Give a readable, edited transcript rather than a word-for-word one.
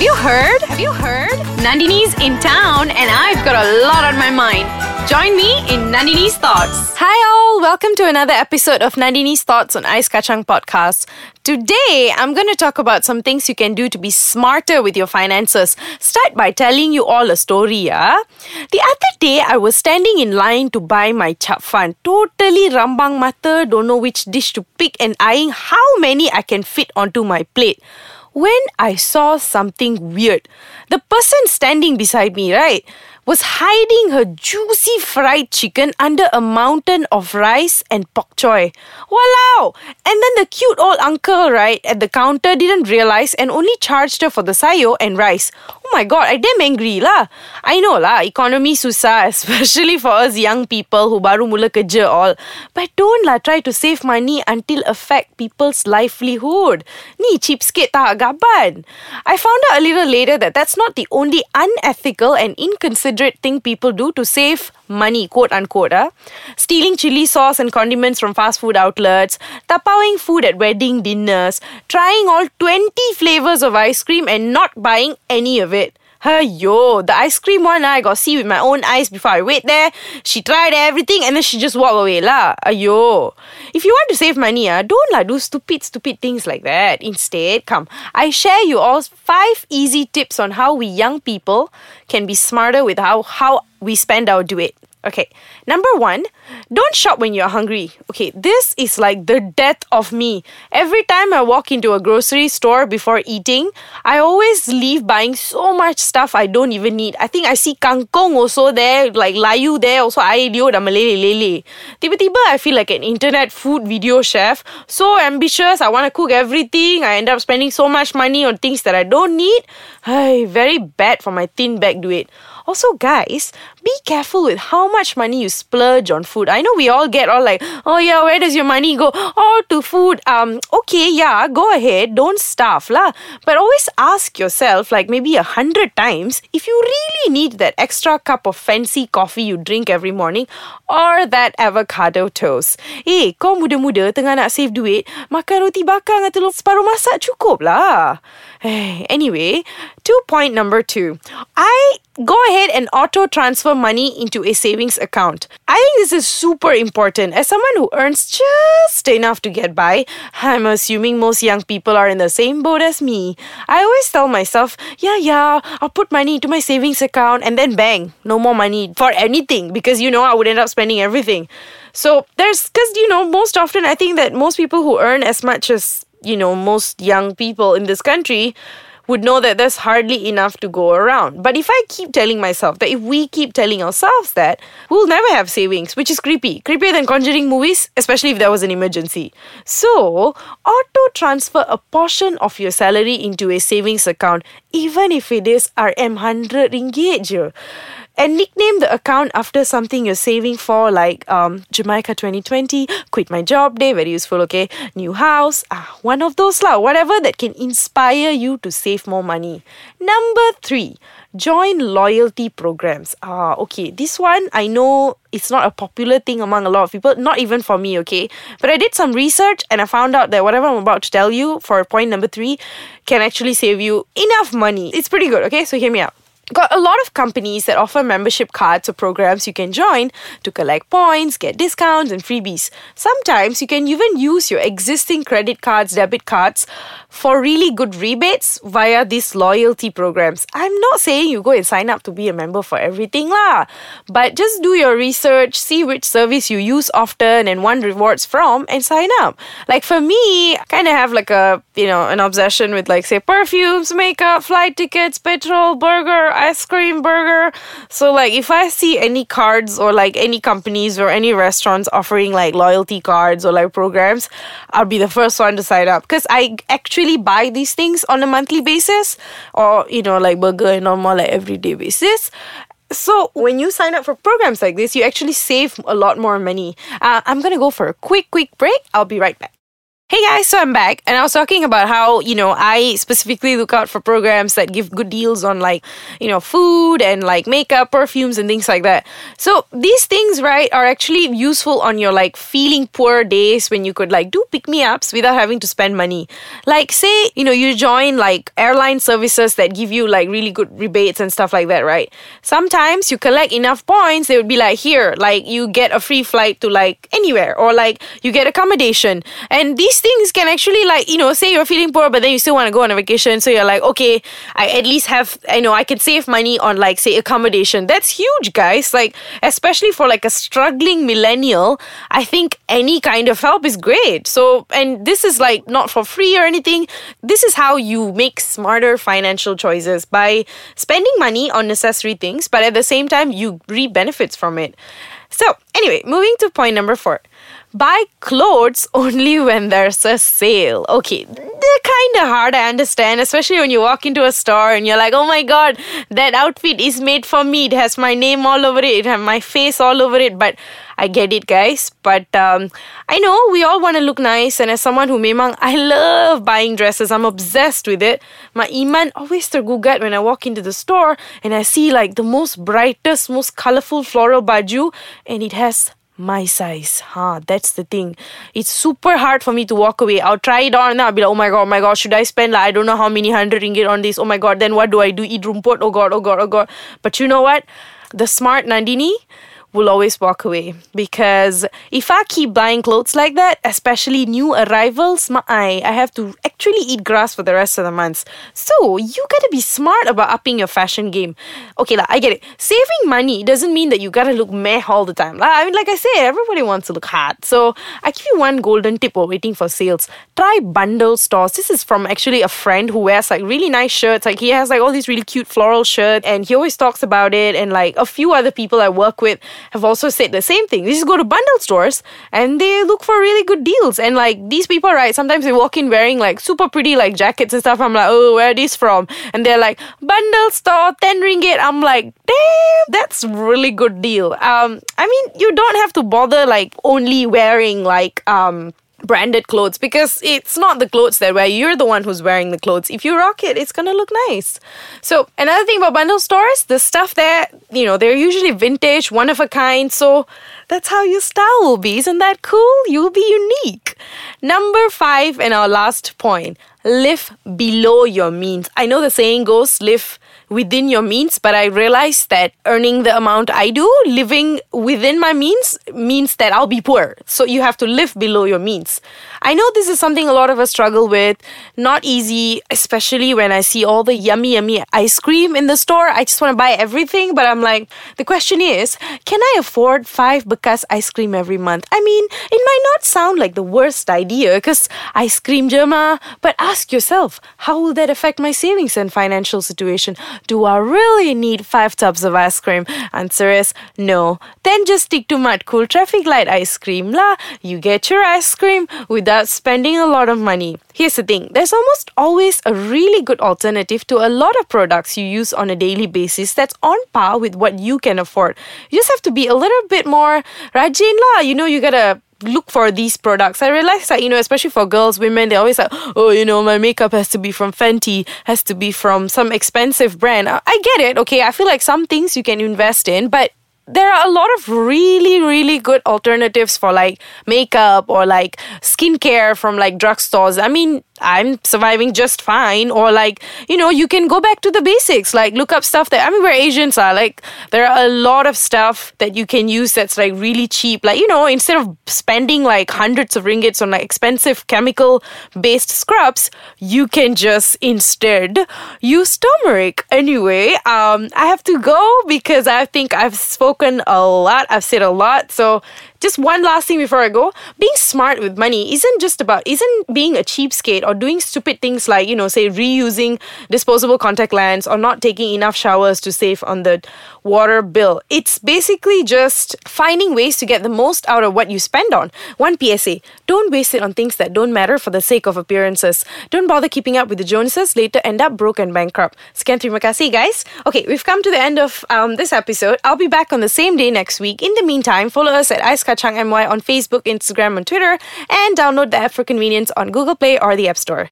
Have you heard? Nandini's in town and I've got a lot on my mind. Join me in Nandini's Thoughts. Hi all, welcome to another episode of Nandini's Thoughts on Ice Kachang podcast. Today, I'm going to talk about some things you can do to be smarter with your finances. Start by telling you all a story, The other day, I was standing in line to buy my chap fan. Totally rambang mata, don't know which dish to pick and eyeing how many I can fit onto my plate. When I saw something weird, the person standing beside me, was hiding her juicy fried chicken under a mountain of rice and bok choy. Walao! And then the cute old uncle, at the counter didn't realize and only charged her for the sayo and rice. Oh my god, I damn angry lah. I know lah, economy susah, especially for us young people who baru mula kerja all. But don't lah try to save money until affect people's livelihood. Ni cheapskate tak gaban. I found out a little later that that's not the only unethical and inconsiderate thing people do to save money, quote unquote. Stealing chili sauce and condiments from fast food outlets, tapawing food at wedding dinners, trying all 20 flavours of ice cream and not buying any of it. Yo, the ice cream one, I got to see with my own eyes before I wait there. She tried everything and then she just walked away lah. Ayo. If you want to save money, don't do stupid things like that. Instead, I share you all 5 easy tips on how we young people can be smarter with how we spend our duit. Okay, number 1, don't shop when you're hungry. Okay, this is like the death of me. Every time I walk into a grocery store before eating, I always leave buying so much stuff I don't even need. I think I see kangkong also there, like layu there, also ayo dah melelelele. Tiba-tiba, I feel like an internet food video chef. So ambitious, I want to cook everything. I end up spending so much money on things that I don't need. Very bad for my thin back duit. Also guys, be careful with how much money you splurge on food. I know we all get all like, oh yeah, where does your money go? Oh, to food. Okay, yeah, go ahead. Don't starve lah. But always ask yourself like maybe 100 times if you really need that extra cup of fancy coffee you drink every morning or that avocado toast. Kau muda-muda tengah nak save duit, makan roti bakar dengan telur separuh masak cukup lah. Anyway, to point number 2. I go ahead and auto transfer money into a savings account. I think this is super important. As someone who earns just enough to get by, I'm assuming most young people are in the same boat as me. I always tell myself, yeah, I'll put money into my savings account and then bang, no more money for anything because, I would end up spending everything. So most often I think that most people who earn as much as, most young people in this country would know that there's hardly enough to go around. But if I keep telling myself that, if we keep telling ourselves that, we'll never have savings, which is creepy. Creepier than Conjuring movies, especially if there was an emergency. So, auto-transfer a portion of your salary into a savings account, even if it is RM 100 ringgit je. And nickname the account after something you're saving for, like Jamaica 2020, quit my job day, very useful, okay? New house, one of those lah, whatever that can inspire you to save more money. Number 3, join loyalty programs. Okay, this one I know it's not a popular thing among a lot of people, not even for me, okay? But I did some research and I found out that whatever I'm about to tell you for point number 3 can actually save you enough money. It's pretty good, okay? So hear me out. Got a lot of companies that offer membership cards or programs you can join to collect points, get discounts and freebies. Sometimes you can even use your existing credit cards, debit cards for really good rebates via these loyalty programs. I'm not saying you go and sign up to be a member for everything lah, but just do your research, see which service you use often and want rewards from and sign up. Like for me, I kind of have like a, an obsession with like say perfumes, makeup, flight tickets, petrol, burger, ice cream, burger. So like if I see any cards or like any companies or any restaurants offering like loyalty cards or like programs, I'll be the first one to sign up because I actually buy these things on a monthly basis or like burger and all more like everyday basis. So when you sign up for programs like this, you actually save a lot more money. I'm gonna go for a quick break. I'll be right back. Hey guys, so I'm back and I was talking about how, I specifically look out for programs that give good deals on food and makeup, perfumes and things like that. So these things, right, are actually useful on your feeling poor days when you could do pick-me-ups without having to spend money. Say, you join airline services that give you really good rebates and stuff like that, right? Sometimes you collect enough points, they would be here, you get a free flight to anywhere or you get accommodation. And these things can actually say you're feeling poor but then you still want to go on a vacation, so you're okay, I at least have, I can save money on say accommodation. That's huge, guys. Especially for a struggling millennial, I think any kind of help is great. So, and this is not for free or anything. This is how you make smarter financial choices, by spending money on necessary things but at the same time you reap benefits from it. So anyway, moving to point number 4. Buy clothes only when there's a sale. Okay, they're kind of hard, I understand, especially when you walk into a store and you're like, oh my god, that outfit is made for me. It has my name all over it. It has my face all over it. But I get it, guys. But I know we all want to look nice. And as someone who memang, I love buying dresses. I'm obsessed with it. My iman always tergugat when I walk into the store and I see the most brightest, most colorful floral baju and it has my size. That's the thing. It's super hard for me to walk away. I'll try it on and I'll be like, oh my god, should I spend I don't know how many 100 ringgit on this? Oh my god, then what do I do? Eat rumput? Oh god. But you know what? The smart Nandini will always walk away, because if I keep buying clothes like that, especially new arrivals, I have to actually eat grass for the rest of the months. So you gotta be smart about upping your fashion game. Okay, I get it. Saving money doesn't mean that you gotta look meh all the time. Like I say, everybody wants to look hot. So I give you one golden tip while waiting for sales. Try bundle stores. This is from actually a friend who wears really nice shirts. He has all these really cute floral shirts and he always talks about it, and a few other people I work with have also said the same thing. They just go to bundle stores and they look for really good deals. And these people, right, sometimes they walk in wearing super pretty jackets and stuff. I'm like, oh, where are these from? And they're like, bundle store, 10 ringgit. I'm like, damn, that's really good deal. I mean, you don't have to bother only wearing branded clothes, because it's not the clothes that wear, you're the one who's wearing the clothes. If you rock it, it's gonna look nice. So another thing about bundle stores, the stuff there, they're usually vintage, one of a kind, so that's how your style will be. Isn't that cool? You'll be unique. Number 5 and our last point, live below your means. I know the saying goes, live within your means, but I realized that earning the amount I do, living within my means, means that I'll be poor. So you have to live below your means. I know this is something a lot of us struggle with. Not easy, especially when I see all the yummy ice cream in the store. I just want to buy everything, but I'm like, the question is, can I afford 5 bekas ice cream every month? I mean, it might not sound like the worst idea, because ice cream jama, but ask yourself, how will that affect my savings and financial situation? Do I really need 5 tubs of ice cream? Answer is no. Then just stick to Mud Cool traffic light ice cream lah. You get your ice cream without spending a lot of money. Here's the thing, there's almost always a really good alternative to a lot of products you use on a daily basis that's on par with what you can afford. You just have to be a little bit more rajin lah. You gotta look for these products. I realized that, especially for girls, women, they're always like, oh, my makeup has to be from Fenty, has to be from some expensive brand. I get it, okay? I feel like some things you can invest in, but there are a lot of really, really good alternatives for makeup or skincare from drugstores. I mean, I'm surviving just fine. Or you can go back to the basics, look up stuff that, I mean, where Asians are, there are a lot of stuff that you can use that's really cheap. Instead of spending hundreds of ringgits on expensive chemical based scrubs, you can just instead use turmeric. Anyway, I have to go because I think I've spoken a lot. I've said a lot. So just one last thing before I go. Being smart with money isn't being a cheapskate or doing stupid things say reusing disposable contact lens or not taking enough showers to save on the water bill. It's basically just finding ways to get the most out of what you spend on. One PSA, don't waste it on things that don't matter for the sake of appearances. Don't bother keeping up with the Joneses, later end up broke and bankrupt. Sekian, terima kasih guys. Okay, we've come to the end of this episode. I'll be back on the same day next week. In the meantime, follow us at Ice Kachang MY on Facebook, Instagram, and Twitter, and download the app for convenience on Google Play or the App Store.